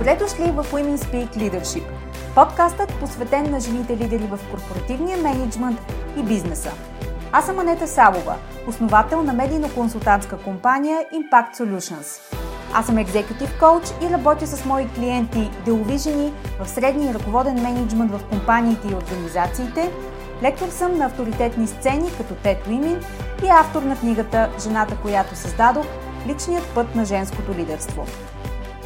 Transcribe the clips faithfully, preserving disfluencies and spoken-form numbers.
Добре дошли в Women Speak Leadership, подкастът посветен на жените лидери в корпоративния мениджмънт и бизнеса. Аз съм Анета Салова, основател на медийно-консултантска компания Impact Solutions. Аз съм екзекутив коуч и работя с мои клиенти, делови жени в средния и ръководен мениджмънт в компаниите и организациите. Лектор съм на авторитетни сцени като TED Women и автор на книгата «Жената, която създадох – личният път на женското лидерство».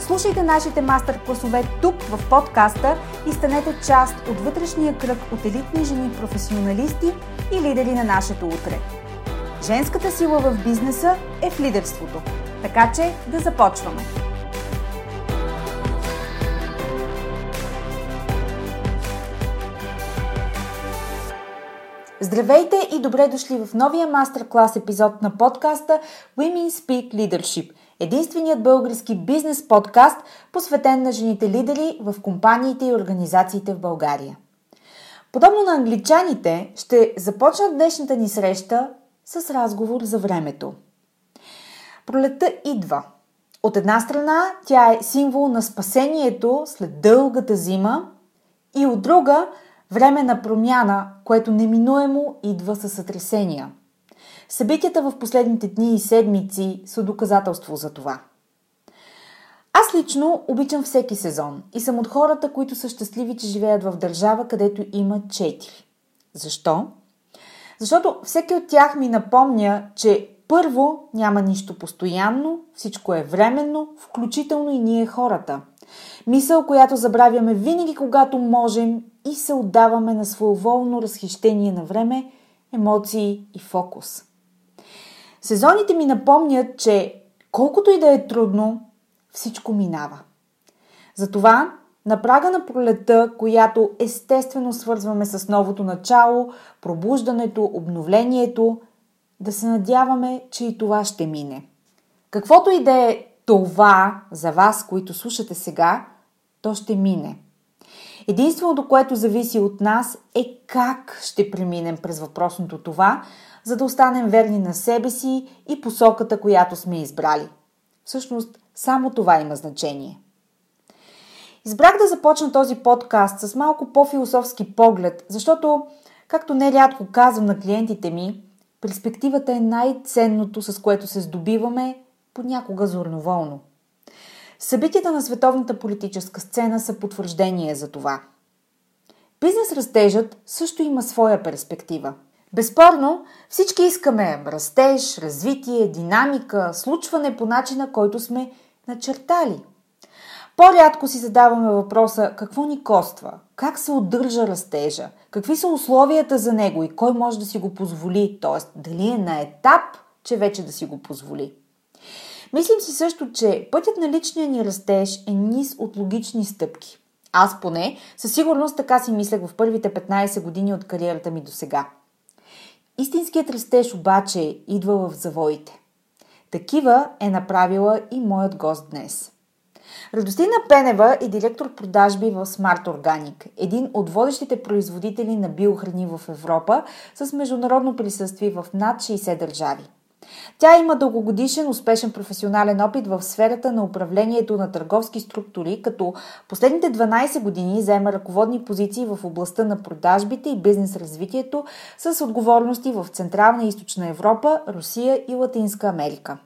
Слушайте нашите мастер-класове тук в подкаста и станете част от вътрешния кръг от елитни жени, професионалисти и лидери на нашето утре. Женската сила в бизнеса е в лидерството, така че да започваме! Здравейте и добре дошли в новия мастер-клас епизод на подкаста Women Speak Leadership, единственият български бизнес подкаст, посветен на жените лидери в компаниите и организациите в България. Подобно на англичаните, ще започна днешната ни среща с разговор за времето. Пролетта идва. От една страна, тя е символ на спасението след дългата зима и от друга – време на промяна, което неминуемо идва със сътресения. Събитията в последните дни и седмици са доказателство за това. Аз лично обичам всеки сезон и съм от хората, които са щастливи, че живеят в държава, където има четири. Защо? Защото всеки от тях ми напомня, че първо няма нищо постоянно, всичко е временно, включително и ние хората. Мисъл, която забравяме винаги, когато можем и се отдаваме на своеволно разхищение на време, емоции и фокус. Сезоните ми напомнят, че колкото и да е трудно, всичко минава. Затова на прага на пролетта, която естествено свързваме с новото начало, пробуждането, обновлението, да се надяваме, че и това ще мине. Каквото и да е това за вас, които слушате сега, то ще мине. Единственото, което зависи от нас, е как ще преминем през въпросното това, за да останем верни на себе си и посоката, която сме избрали. Всъщност, само това има значение. Избрах да започна този подкаст с малко по-философски поглед, защото, както нерядко казвам на клиентите ми, перспективата е най-ценното, с което се здобиваме, понякога зорноволно. Събитията на световната политическа сцена са потвърждение за това. Бизнес-растежът също има своя перспектива. Безспорно, всички искаме растеж, развитие, динамика, случване по начина, който сме начертали. По-рядко си задаваме въпроса какво ни коства, как се удържа растежа, какви са условията за него и кой може да си го позволи, т.е. дали е на етап, че вече да си го позволи. Мислим си също, че пътят на личния ни растеж е низ от логични стъпки. Аз поне със сигурност така си мислех в първите петнайсет години от кариерата ми до сега. Истинският растеж обаче идва в завоите. Такива е направила и моят гост днес. Радостина Пенева е директор продажби в Smart Organic, един от водещите производители на биохрани в Европа с международно присъствие в над шейсет държави. Тя има дългогодишен успешен професионален опит в сферата на управлението на търговски структури, като последните дванайсет години заема ръководни позиции в областта на продажбите и бизнес-развитието с отговорности в Централна и Източна Европа, Русия и Латинска Америка.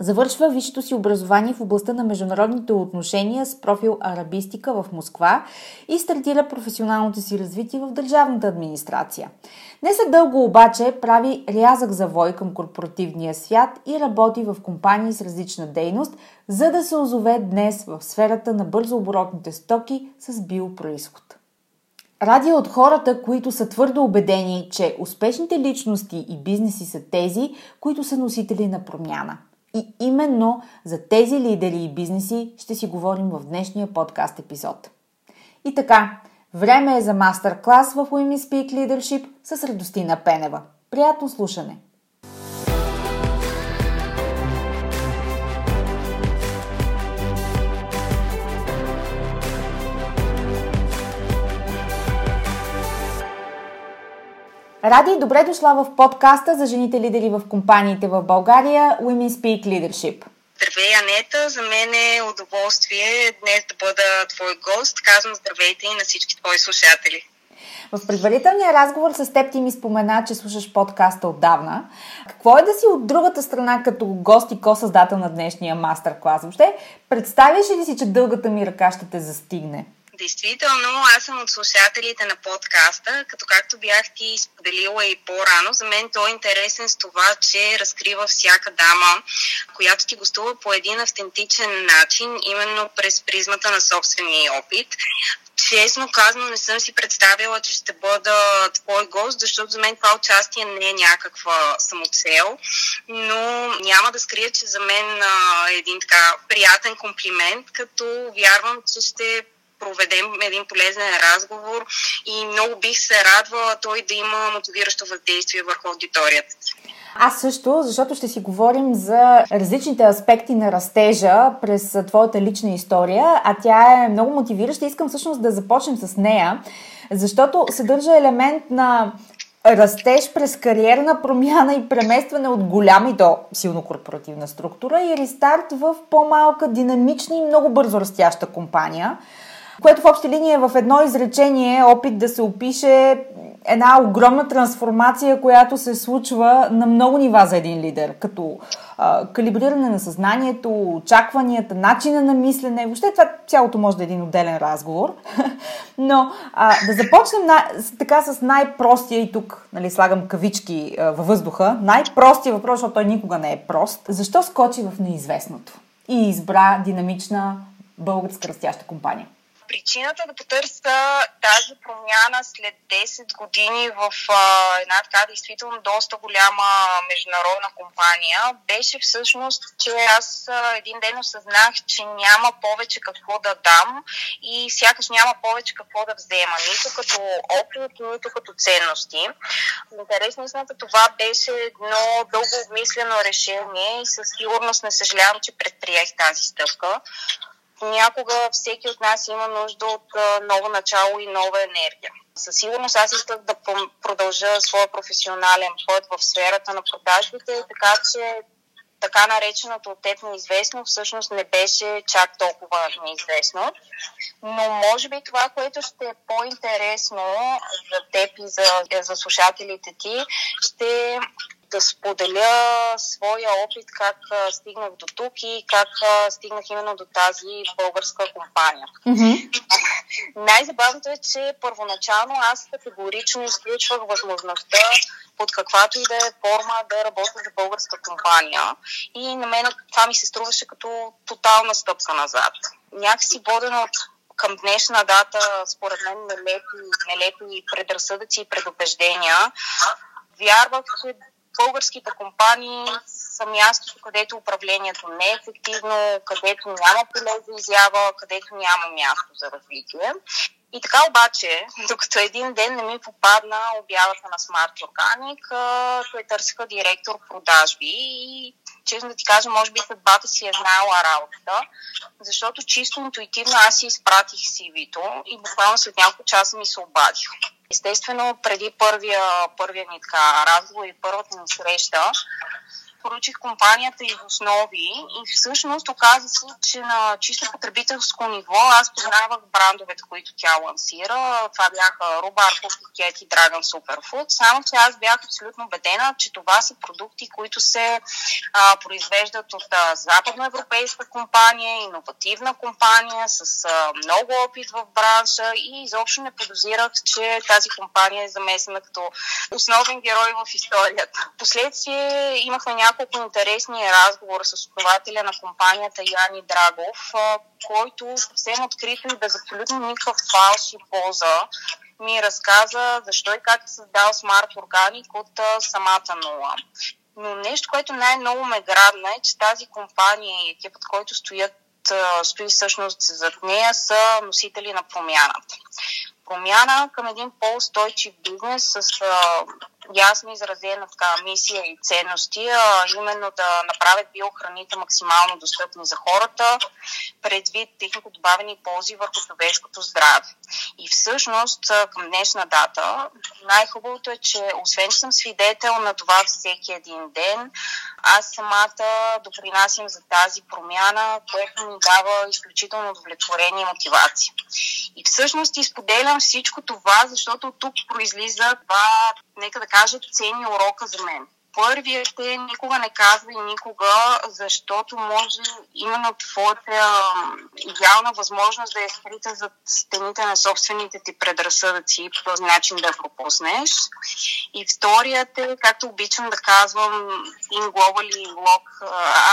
Завършва висшето си образование в областта на международните отношения с профил арабистика в Москва и стартира професионалното си развитие в държавната администрация. Не след дълго обаче прави рязък завой към корпоративния свят и работи в компании с различна дейност, за да се озове днес в сферата на бързооборотните стоки с биопроизход. Ради от хората, които са твърдо убедени, че успешните личности и бизнеси са тези, които са носители на промяна. И именно за тези лидери и бизнеси ще си говорим в днешния подкаст епизод. И така, Време е за мастер-клас в Women Speak Leadership с Радостина Пенева. Приятно слушане! Ради, добре дошла в подкаста за жените лидери в компаниите в България Women Speak Leadership. Здравей, Анета, за мен е удоволствие днес да бъда твой гост. Казвам здравейте и на всички твои слушатели. В предварителния разговор с теб ти ми спомена, че слушаш подкаста отдавна. Какво е да си от другата страна като гост и ко-създател на днешния мастер-клас? Въобще, представяш ли си, че дългата ми ръка ще те застигне? Действително, аз съм от слушателите на подкаста, като както бях ти споделила и по-рано, за мен той е интересен с това, че разкрива всяка дама, която ти гостува по един автентичен начин, именно през призмата на собствения опит. Честно казано, не съм си представила, че ще бъда твой гост, защото за мен това участие не е някаква самоцел, но няма да скрия, че за мен е един така приятен комплимент, като вярвам, че ще проведем един полезен разговор и много бих се радвала той да има мотивиращо въздействие върху аудиторията. Аз също, защото ще си говорим за различните аспекти на растежа през твоята лична история, а тя е много мотивираща. Искам всъщност да започнем с нея, защото съдържа елемент на растеж през кариерна промяна и преместване от голяма и до силно корпоративна структура и рестарт в по-малка, динамична и много бързо растяща компания, което в общи линии е в едно изречение опит да се опише една огромна трансформация, която се случва на много нива за един лидер, като а, калибриране на съзнанието, очакванията, начина на мислене. Въобще това цялото може да е един отделен разговор. Но а, да започнем на, така с най-простия, и тук нали, слагам кавички а, във въздуха, най-простия въпрос, защото той никога не е прост. Защо скочи в неизвестното и избра динамична българска растяща компания? Причината да потърся тази промяна след десет години в а, една така действително доста голяма международна компания беше всъщност, че аз а, един ден осъзнах, че няма повече какво да дам и сякаш няма повече какво да взема, нито като опит, нито като ценности. Интересно, това беше едно дълго обмислено решение и със сигурност не съжалявам, че предприех тази стъпка. Някога всеки от нас има нужда от ново начало и нова енергия. Със сигурност аз исках да продължа своя професионален път в сферата на продажбите, така че така нареченото от теб неизвестно всъщност не беше чак толкова неизвестно. Но може би това, което ще е по-интересно за теб и за, за слушателите ти, ще да споделя своя опит как а, стигнах до тук и как а, стигнах именно до тази българска компания. Mm-hmm. Най-забавното е, че първоначално аз категорично изключвах възможността под каквато и да е форма да работя за българска компания и на мен това ми се струваше като тотална стъпка назад. Някакси водена от към днешна дата, според мен, нелепи, нелепи предразсъдъци и предубеждения, вярвах, че българските компании са мястото, където управлението не е ефективно, където няма поле за изява, където няма място за развитие. И така обаче, докато един ден не ми попадна обявата на Smart Organic, той търсиха директор продажби и честно да ти кажа, може би съдбата си е знаела работата, защото чисто интуитивно аз си изпратих си ви-то и буквално след няколко часа ми се обадих. Естествено, преди първия, първия ни така разговор и първата ни среща, поручих компанията из основи и всъщност оказа се, че на чисто потребителско ниво аз познавах брандовете, които тя лансира. Това бяха Рубарков, Пакет и Драган Суперфуд. Само че аз бях абсолютно убедена, че това са продукти, които се а, произвеждат от а, западноевропейска компания, иновативна компания с а, много опит в бранша и изобщо не подозирах, че тази компания е замесена като основен герой в историята. Впоследствие имахме няколко интересни разговори с основателя на компанията Яни Драгов, който съвсем открито и без абсолютно никакъв фалш и поза ми разказа защо и как е създал Smart Organic от самата нула. Но нещо, което най-много ме грабна е, че тази компания и екипът, който стоят, стои всъщност зад нея, са носители на промяната. промяна към един по-устойчив бизнес с а, ясно изразена така мисия и ценности, а именно да направят биохраните максимално достъпни за хората, предвид техните добавени ползи върху човешкото здраве. И всъщност към днешна дата най-хубавото е, че освен че съм свидетел на това всеки един ден, аз самата допринасям за тази промяна, което ми дава изключително удовлетворение и мотивация. И всъщност изподелям всичко това, защото тук произлиза два, нека да кажа, ценни урока за мен. Първият е: никога не казвай никога, защото може именно твоята идеална възможност да е скрита зад стените на собствените ти предразсъдъци и по този начин да я пропуснеш. И вторият е, както обичам да казвам, in globally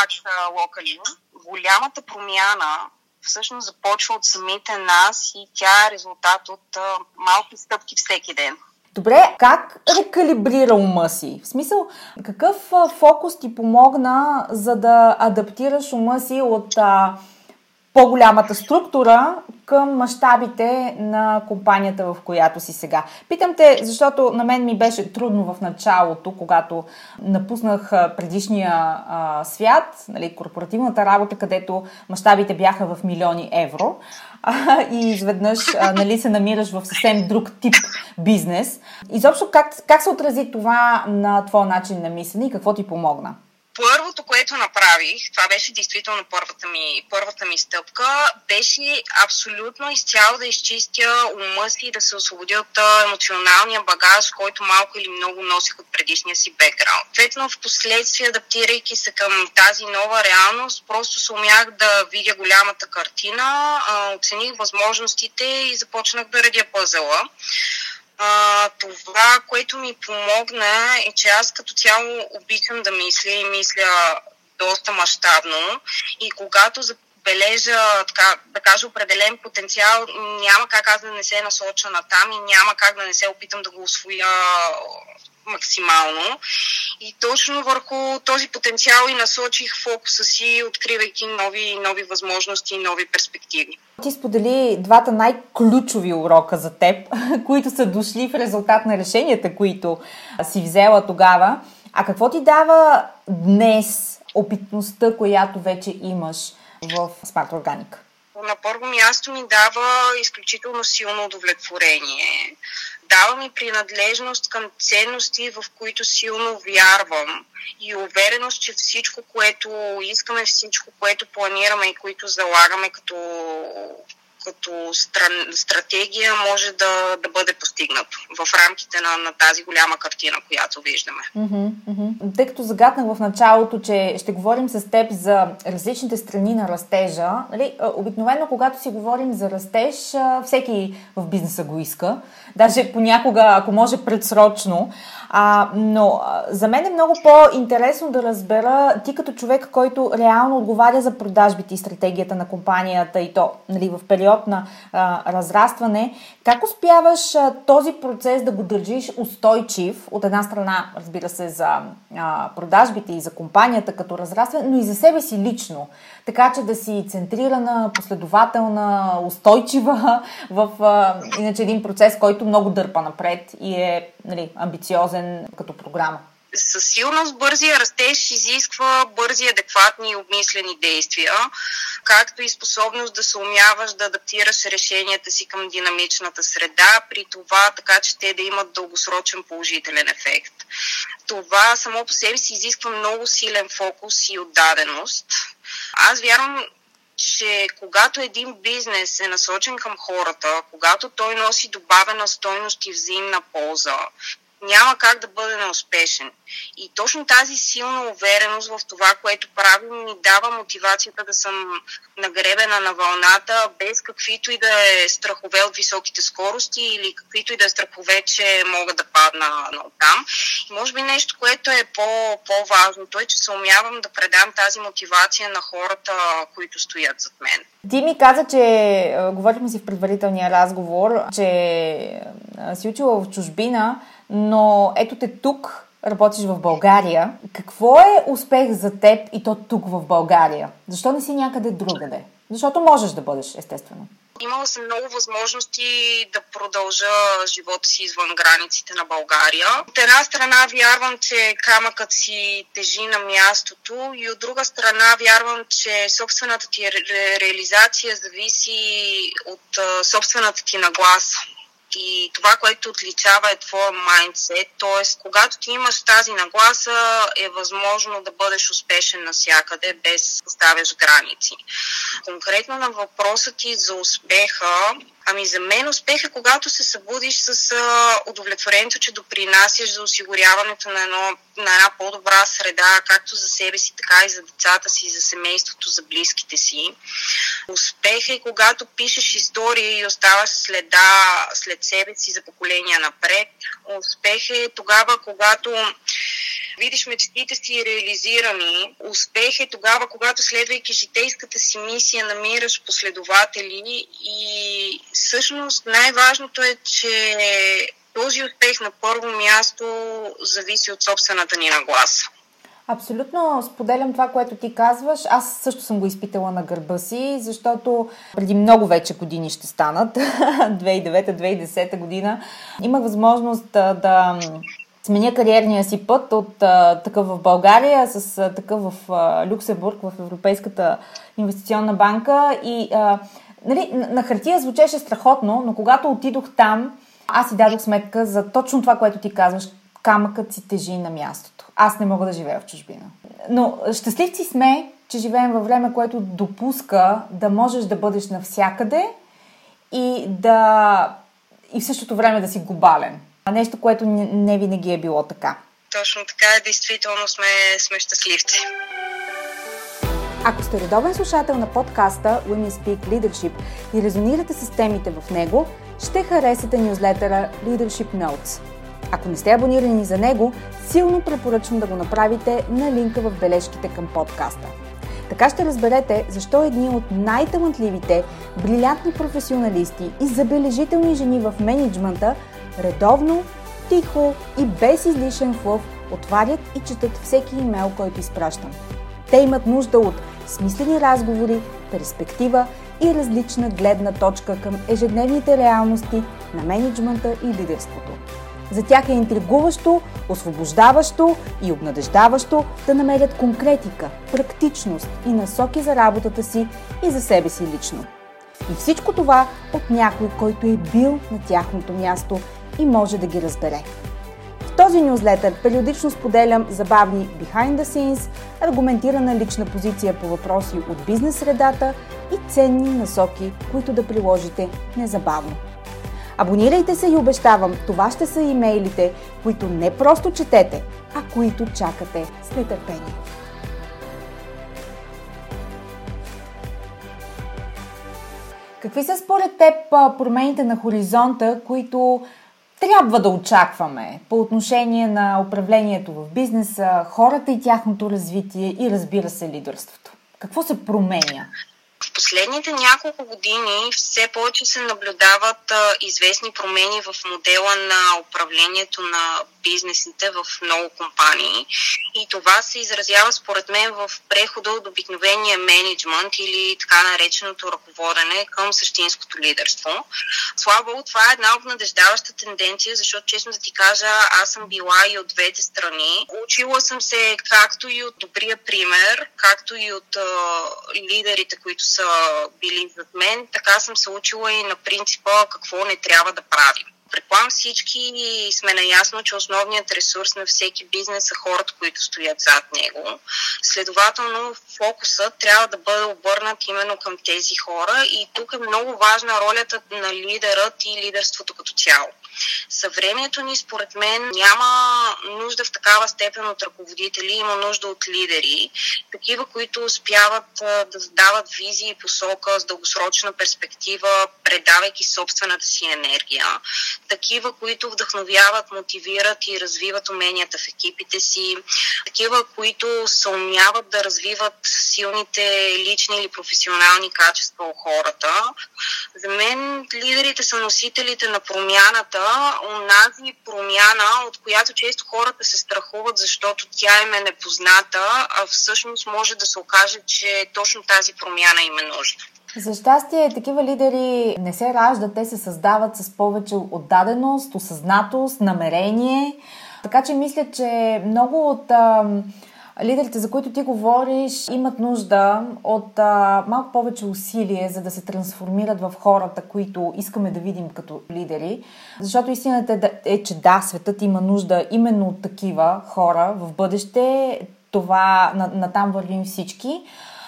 act locally. Голямата промяна всъщност започва от самите нас и тя е резултат от малки стъпки всеки ден. Добре, как рекалибрира ума си? В смисъл, какъв фокус ти помогна, за да адаптираш ума си от а, по-голямата структура към мащабите на компанията, в която си сега? Питам те, защото на мен ми беше трудно в началото, когато напуснах предишния а, свят, нали, корпоративната работа, където мащабите бяха в милиони евро. А, и изведнъж а, нали, се намираш в съвсем друг тип бизнес. Изобщо как, как се отрази това на твой начин на мислене и какво ти помогна? Първото, което направих, това беше действително първата ми, първата ми стъпка, беше абсолютно изцяло да изчистя ума си и да се освободя от емоционалния багаж, който малко или много носих от предишния си бекграунд. Съответно, в последствие, адаптирайки се към тази нова реалност, просто се умях да видя голямата картина, оцених възможностите и започнах да редя пъзела. А, това, което ми помогна, е, че аз като цяло обичам да мисля и мисля доста мащабно, и когато забележа, така, да кажа, определен потенциал, няма как аз да не се насоча на там и няма как да не се опитам да го усвоя максимално. И точно върху този потенциал и насочих фокуса си, откривайки нови, нови възможности и нови перспективи. Ти сподели двата най-ключови урока за теб, които са дошли в резултат на решенията, които си взела тогава. А какво ти дава днес опитността, която вече имаш в Smart Organic? На първо място ми дава изключително силно удовлетворение. Дава ми принадлежност към ценности, в които силно вярвам, и увереност, че всичко, което искаме, всичко, което планираме и което залагаме като, като стран, стратегия, може да, да бъде постигнато в рамките на, на тази голяма картина, която виждаме. Mm-hmm, mm-hmm. Тъй като загатнах в началото, че ще говорим с теб за различните страни на растежа, нали? Обикновено, когато си говорим за растеж, всеки в бизнеса го иска. Даже понякога, ако може, предсрочно. А, но за мен е много по-интересно да разбера ти като човек, който реално отговаря за продажбите и стратегията на компанията, и то, нали, в период на а, разрастване, как успяваш а, този процес да го държиш устойчив, от една страна, разбира се, за а, продажбите и за компанията като разрастване, но и за себе си лично, така че да си центрирана, последователна, устойчива в а, иначе един процес, който много дърпа напред и е, нали, амбициозен като програма? Със сигурност бързия растеж изисква бързи, адекватни и обмислени действия, както и способност да се умяваш да адаптираш решенията си към динамичната среда, при това така, че те да имат дългосрочен положителен ефект. Това само по себе си изисква много силен фокус и отдаденост. Аз вярвам, че когато един бизнес е насочен към хората, когато той носи добавена стойност и взаимна полза, няма как да бъде неуспешен. И точно тази силна увереност в това, което правим, ми дава мотивацията да съм нагребена на вълната, без каквито и да е страхове от високите скорости или каквито и да е страхове, че мога да падна оттам. И може би нещо, което е по- по-важното е, че се умявам да предам тази мотивация на хората, които стоят зад мен. Ти ми каза, че говорихме си в предварителния разговор, че си учила в чужбина, но ето те тук, работиш в България. Какво е успех за теб и то тук в България? Защо не си някъде другаде? Защото можеш да бъдеш, естествено. Имала съм много възможности да продължа живота си извън границите на България. От една страна вярвам, че камъкът си тежи на мястото и от друга страна вярвам, че собствената ти ре- реализация зависи от а, собствената ти нагласа. И това, което отличава е твоя майндсет, т.е. когато ти имаш тази нагласа, е възможно да бъдеш успешен навсякъде, без да ставяш граници. Конкретно на въпроса ти за успеха, ами за мен успех е когато се събудиш с удовлетворението, че допринасяш за осигуряването на, едно, на една по-добра среда, както за себе си, така и за децата си, за семейството, за близките си. Успех е когато пишеш истории и оставаш следа след себе си за поколения напред. Успех е тогава, когато видиш мечтите си реализирани. Успех е тогава, когато следвайки житейската си мисия, намираш последователи и всъщност най-важното е, че този успех на първо място зависи от собствената ни нагласа. Абсолютно споделям това, което ти казваш. Аз също съм го изпитала на гърба си, защото преди много вече години ще станат, две хиляди и девета - две хиляди и десета година, имах възможност да сменя кариерния си път от а, такъв в България с а, такъв в а, Люксембург, в Европейската инвестиционна банка. И а, нали, на хартия звучеше страхотно, но когато отидох там, аз си дадох сметка за точно това, което ти казваш. Камъкът си тежи на мястото. Аз не мога да живея в чужбина. Но щастливци сме, че живеем във време, което допуска да можеш да бъдеш навсякъде и, да, и в същото време да си глобален. Нещо, което не винаги е било така. Точно така, действително сме, сме щастливци. Ако сте редовен слушател на подкаста Women Speak Leadership и резонирате с темите в него, ще харесате нюзлетъра Leadership Notes. Ако не сте абонирани за него, силно препоръчвам да го направите на линка в бележките към подкаста. Така ще разберете защо едни от най-талантливите, брилянтни професионалисти и забележителни жени в мениджмънта редовно, тихо и без излишен флъв отварят и четат всеки имейл, който изпращам. Те имат нужда от смислени разговори, перспектива и различна гледна точка към ежедневните реалности на мениджмънта и лидерството. За тях е интригуващо, освобождаващо и обнадеждаващо да намерят конкретика, практичност и насоки за работата си и за себе си лично. И всичко това от някой, който е бил на тяхното място и може да ги разбере. В този нюзлетър периодично споделям забавни behind the scenes, аргументирана лична позиция по въпроси от бизнес средата и ценни насоки, които да приложите незабавно. Абонирайте се и обещавам, това ще са имейлите, които не просто четете, а които чакате с нетърпение. Какви са според теб промените на хоризонта, които трябва да очакваме по отношение на управлението в бизнеса, хората и тяхното развитие и, разбира се, лидерството? Какво се променя? В последните няколко години все повече се наблюдават а, известни промени в модела на управлението на бизнесите в много компании и това се изразява според мен в прехода от обикновения мениджмънт или така нареченото ръководене към същинското лидерство. Слабо, това е една обнадеждаваща тенденция, защото честно да ти кажа, аз съм била и от двете страни. Учила съм се както и от добрия пример, както и от а, лидерите, които са били зад мен, така съм се учила и на принципа какво не трябва да правим. Предполагам всички и сме наясно, че основният ресурс на всеки бизнес са хората, които стоят зад него. Следователно, фокусът трябва да бъде обърнат именно към тези хора и тук е много важна ролята на лидерът и лидерството като цяло. Съвремието ни, според мен, няма нужда в такава степен от ръководители, има нужда от лидери, такива, които успяват да задават визии и посока с дългосрочна перспектива, предавайки собствената си енергия. Такива, които вдъхновяват, мотивират и развиват уменията в екипите си, такива, които съумяват да развиват силните лични или професионални качества у хората. За мен лидерите са носителите на промяната, онази промяна, от която често хората се страхуват, защото тя им е непозната, а всъщност може да се окаже, че точно тази промяна им е нужда. За щастие, такива лидери не се раждат, те се създават с повече отдаденост, осъзнатост, намерение. Така че мисля, че много от а, лидерите, за които ти говориш, имат нужда от а, малко повече усилие, за да се трансформират в хората, които искаме да видим като лидери. Защото истината е, че да, светът има нужда именно от такива хора в бъдеще. Това на, на там вървим всички.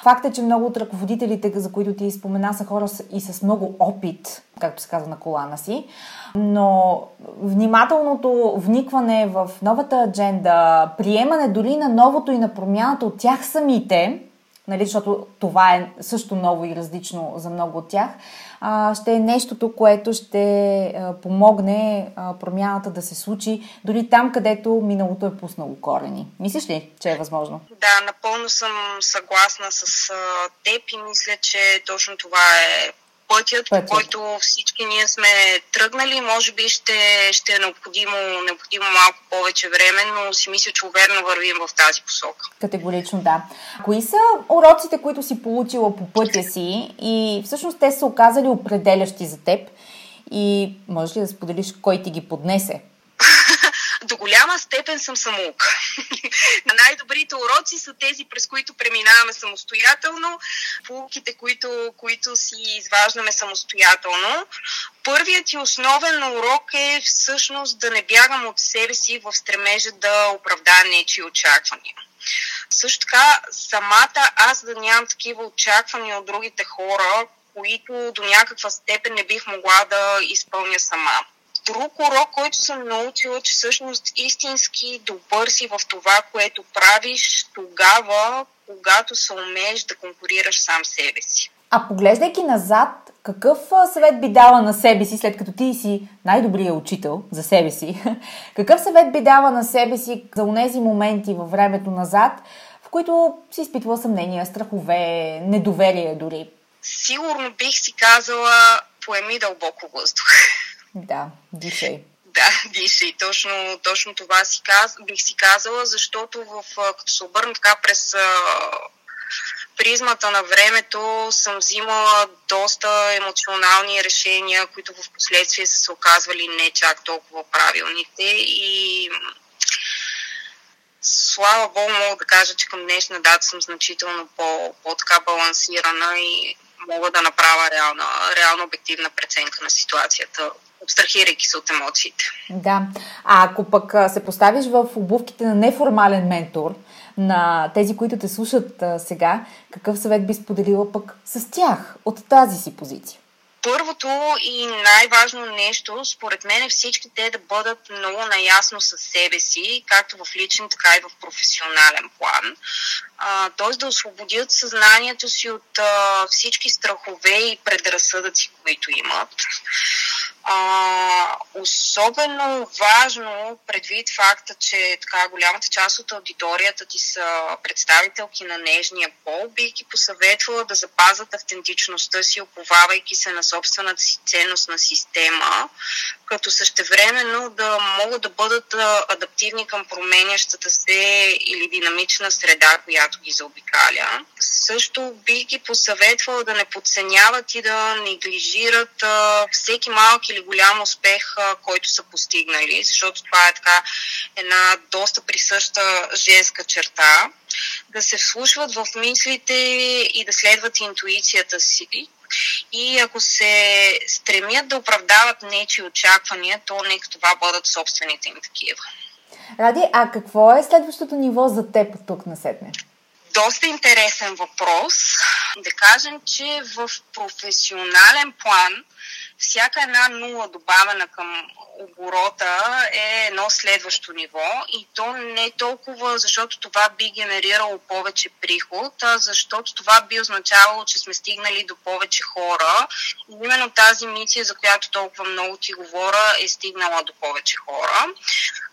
Факт е, че много от ръководителите, за които ти спомена, са хора и с много опит, както се казва, на колана си, но внимателното вникване в новата адженда, приемане дори на новото и на промяната от тях самите, нали, защото това е също ново и различно за много от тях, ще е нещото, което ще помогне промяната да се случи дори там, където миналото е пуснало корени. Мислиш ли, че е възможно? Да, напълно съм съгласна с теб и мисля, че точно това е пътят, по който всички ние сме тръгнали. Може би ще, ще е необходимо, необходимо малко повече време, но си мисля, че уверено вървим в тази посока. Категорично, да. Кои са уроците, които си получила по пътя си и всъщност те са оказали определящи за теб и можеш ли да споделиш кой ти ги поднесе? До голяма степен съм самоука. Най-добрите уроци са тези, през които преминаваме самостоятелно, поуките, които, които си изваждаме самостоятелно. Първият и основен урок е всъщност да не бягам от себе си в стремежа да оправдая нечии очаквания. Също така, самата аз да нямам такива очаквания от другите хора, които до някаква степен не бих могла да изпълня сама. Друг урок, който съм научила, че всъщност истински добър си в това, което правиш тогава, когато се умееш да конкурираш сам себе си. А поглеждайки назад, какъв съвет би дала на себе си, след като ти си най-добрият учител за себе си? Какъв съвет би дала на себе си за онези моменти във времето назад, в които си изпитвала съмнения, страхове, недоверие дори? Сигурно бих си казала, поеми дълбоко въздух. Да, дишай. Да, дишай. Точно, точно това си каз... бих си казала, защото в... като се обърна така през призмата на времето, съм взимала доста емоционални решения, които в последствие са се оказвали не чак толкова правилните и слава Богу, мога да кажа, че към днешна дата съм значително по, по-така балансирана и мога да направя реална, реална обективна преценка на ситуацията, абстрахирайки се от емоциите. Да. А ако пък се поставиш в обувките на неформален ментор, на тези, които те слушат сега, какъв съвет би споделила пък с тях от тази си позиция? Първото и най-важно нещо, според мен, е всички те да бъдат много наясно със себе си, както в личен, така и в професионален план. Т.е. да освободят съзнанието си от а, всички страхове и предразсъдъци, които имат. А, особено важно, предвид факта, че така голямата част от аудиторията ти са представителки на нежния пол, бих ги посъветвала да запазят автентичността си, уповавайки се на собствената си ценностна система, като същевременно да могат да бъдат адаптивни към променящата се или динамична среда, която ги заобикаля. Също бих ги посъветвала да не подценяват и да неглижират всеки малък или голям успех, който са постигнали, защото това е така една доста присъща женска черта. Да се вслушват в мислите и да следват интуицията си. И ако се стремят да оправдават нечии очаквания, то нека това бъдат собствените им такива. Ради, а какво е следващото ниво за теб от тук насетне? Доста интересен въпрос. Да кажем, че в професионален план всяка една нула добавена към оборота е едно следващо ниво и то не е толкова, защото това би генерирало повече приход, а защото това би означавало, че сме стигнали до повече хора. И именно тази мисия, за която толкова много ти говоря, е стигнала до повече хора.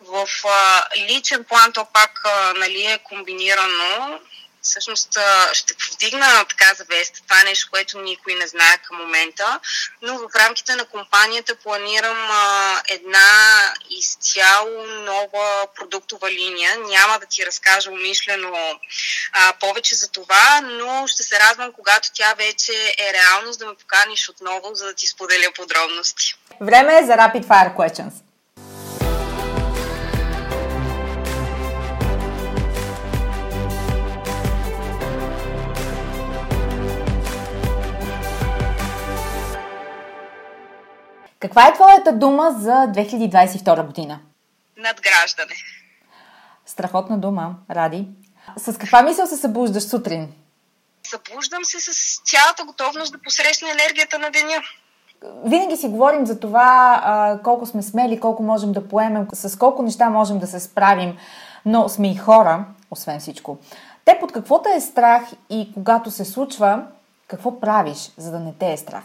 В а, личен план то пак а, нали, е комбинирано Всъщност ще повдигна така завеста. Това е нещо, което никой не знае към момента, но в рамките на компанията планирам а, една изцяло нова продуктова линия. Няма да ти разкажа умишлено а, повече за това, но ще се радвам, когато тя вече е реалност, да ме поканиш отново, за да ти споделя подробности. Време е за Rapid Fire Questions. Каква е твоята дума за две хиляди двадесет и втора година? Надграждане. Страхотна дума, Ради. С каква мисъл се събуждаш сутрин? Събуждам се с цялата готовност да посрещна енергията на деня. Винаги си говорим за това а, колко сме смели, колко можем да поемем, с колко неща можем да се справим, но сме и хора, освен всичко. Те под какво те е страх и когато се случва, какво правиш, за да не те е страх?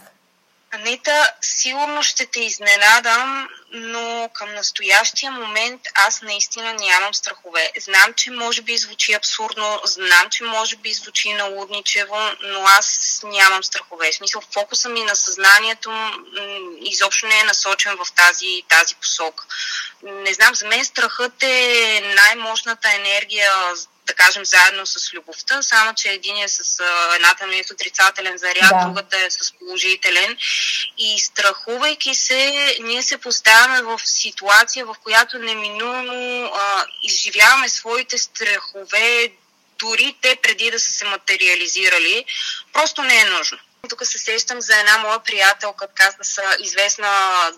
Анета, сигурно ще те изненадам, но към настоящия момент аз наистина нямам страхове. Знам, че може би звучи абсурдно, знам, че може би звучи налудничево, но аз нямам страхове. В смисъл, фокуса ми на съзнанието изобщо не е насочен в тази, тази посока. Не знам, за мен страхът е най-мощната енергия, да кажем, заедно с любовта, само че един е с а, едната ми е с отрицателен заряд, да. Другата е с положителен. И страхувайки се, ние се поставяме в ситуация, в която неминуемо а, изживяваме своите страхове, дори те преди да са се материализирали. Просто не е нужно. Тук се сещам за една моя приятелка, така с известна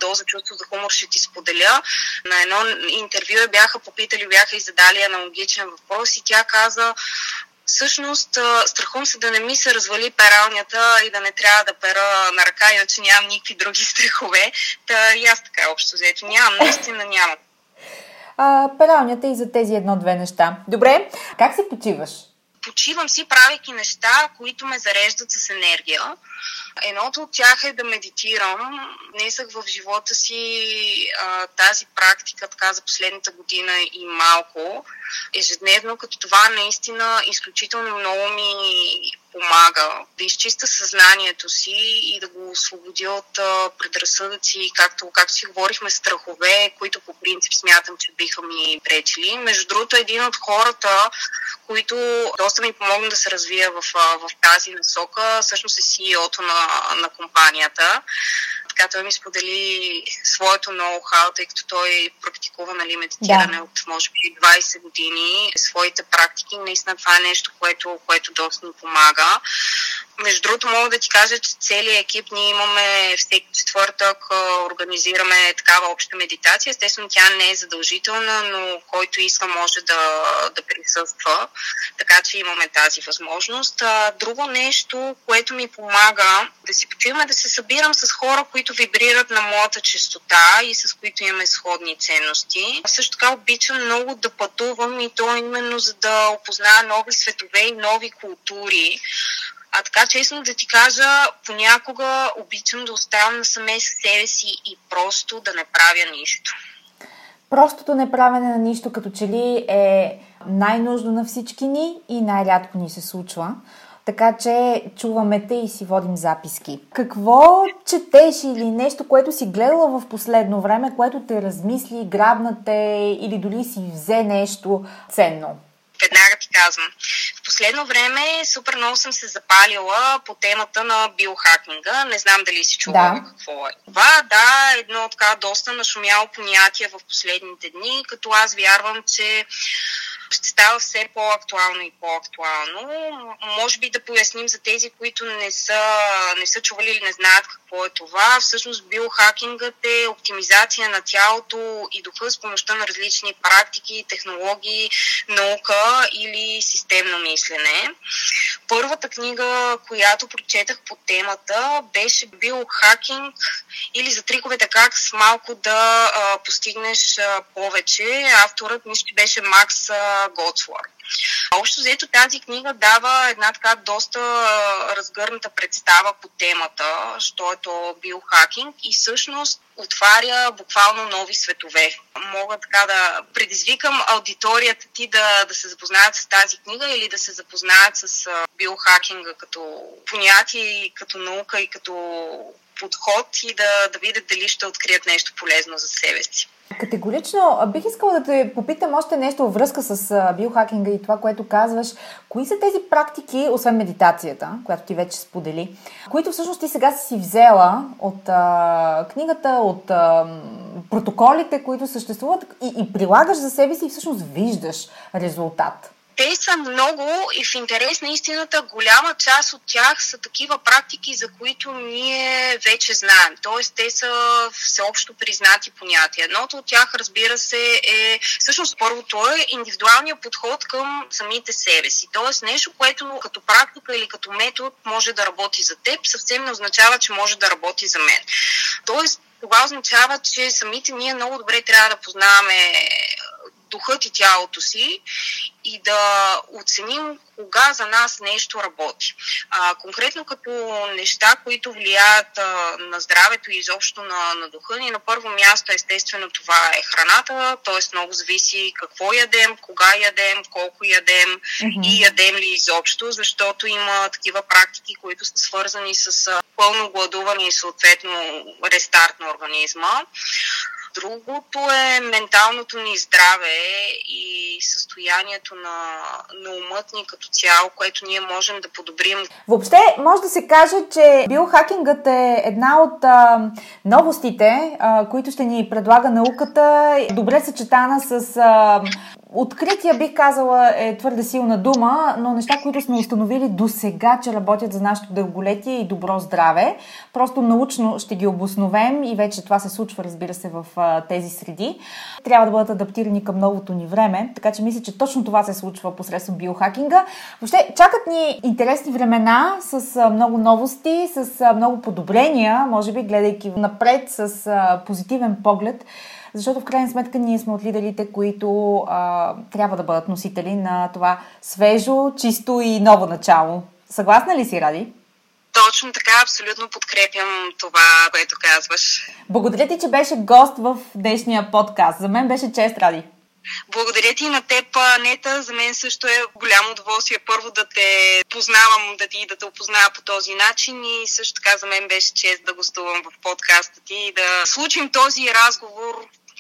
доза чувство за хумор ще ти споделя. На едно интервю я бяха попитали, бяха и задали аналогичен въпрос и тя каза: всъщност страхувам се да не ми се развали пералнята и да не трябва да пера на ръка, иначе нямам никакви други страхове. Та и аз така общо взето нямам, наистина нямам. А, пералнята и за тези едно-две неща. Добре, как се почиваш? Почивам си, правейки неща, които ме зареждат с енергия. Едното от тях е да медитирам. Внесах в живота си а, тази практика така за последната година и малко ежедневно, като това наистина изключително много ми помага да изчиста съзнанието си и да го освободя от а, предразсъдъци, както, както си говорихме, страхове, които по принцип смятам, че биха ми пречили. Между другото, един от хората, които доста ми помогна да се развия в, в тази насока, всъщност е Си И О-то на, на компанията. Така той ми сподели своето ноу-хау, тъй като той практикува, нали, медитиране да. От може би двадесет години. Своите практики, наистина това е нещо, което, което доста ни помага. Между другото, мога да ти кажа, че целият екип, ние имаме всеки четвъртък, организираме такава обща медитация. Естествено, тя не е задължителна, но който иска може да, да присъства. Така че имаме тази възможност. Друго нещо, което ми помага да си почивам, е да се събирам с хора, които вибрират на моята честота и с които имаме сходни ценности. Също така обичам много да пътувам и то именно за да опозная нови светове и нови култури. А така, честно да ти кажа, понякога обичам да оставам насаме с себе си и просто да не правя нищо. Простото неправене на нищо, като че ли е най-нужно на всички ни и най-рядко ни се случва. Така че чуваме те и си водим записки. Какво четеш или нещо, което си гледала в последно време, което те размисли, грабна те или дори си взе нещо ценно? Веднага ти казвам. В последно време супер много съм се запалила по темата на Билл Хакинга. Не знам дали си чувала да. Какво е. Това, да, едно така доста нашумяло понятие в последните дни, като аз вярвам, че ще става все по-актуално и по-актуално. Може би да поясним за тези, които не са, не са чували или не знаят какво е това. Всъщност биохакингът е оптимизация на тялото и духа с помощта на различни практики, технологии, наука или системно мислене. Първата книга, която прочетах по темата, беше биохакинг или за триковете как с малко да а, постигнеш а, повече. Авторът мисля, че беше Макс Готсвор. Общо взето тази книга дава една така доста разгърната представа по темата, що е то биохакинг и всъщност отваря буквално нови светове. Мога така да предизвикам аудиторията ти да, да се запознаят с тази книга или да се запознаят с Билл Хакинга като понятие, и като наука, и като подход, и да, да видят дали ще открият нещо полезно за себе си. Категорично бих искала да те попитам още нещо във връзка с биохакинга и това, което казваш. Кои са тези практики, освен медитацията, която ти вече сподели, които всъщност ти сега си взела от а, книгата, от а, протоколите, които съществуват и, и прилагаш за себе си и всъщност виждаш резултат? Те са много и в интерес на истината голяма част от тях са такива практики, за които ние вече знаем. Тоест, те са всеобщо признати понятия. Едното от тях, разбира се, е всъщност първото е индивидуалният подход към самите себе си. Тоест, нещо, което като практика или като метод може да работи за теб, съвсем не означава, че може да работи за мен. Тоест, това означава, че самите ние много добре трябва да познаваме духът и тялото си и да оценим кога за нас нещо работи. А, конкретно като неща, които влияят а, на здравето и изобщо на, на духа ни, на първо място естествено това е храната, т.е. много зависи какво ядем, кога ядем, колко ядем mm-hmm. и ядем ли изобщо, защото има такива практики, които са свързани с а, пълно гладуване и съответно рестарт на организма. Другото е менталното ни здраве и състоянието на, на умът ни като цяло, което ние можем да подобрим. Въобще може да се каже, че биохакингът е една от а, новостите, а, които ще ни предлага науката, добре съчетана с а, открития, бих казала, е твърде силна дума, но неща, които сме установили досега, че работят за нашето дълголетие и добро здраве. Просто научно ще ги обосновем и вече това се случва, разбира се, в тези среди. Трябва да бъдат адаптирани към новото ни време, така че мисля, че точно това се случва посредством биохакинга. Въобще, чакат ни интересни времена с много новости, с много подобрения, може би гледайки напред с позитивен поглед, защото в крайна сметка ние сме от лидерите, които а, трябва да бъдат носители на това свежо, чисто и ново начало. Съгласна ли си, Ради? Точно така, абсолютно подкрепям това, което казваш. Благодаря ти, че беше гост в днешния подкаст. За мен беше чест, Ради. Благодаря ти и на теб, Анета. За мен също е голямо удоволствие първо да те познавам, да ти и да те опозная по този начин и също така за мен беше чест да гостувам в подкаста ти и да случим този разговор,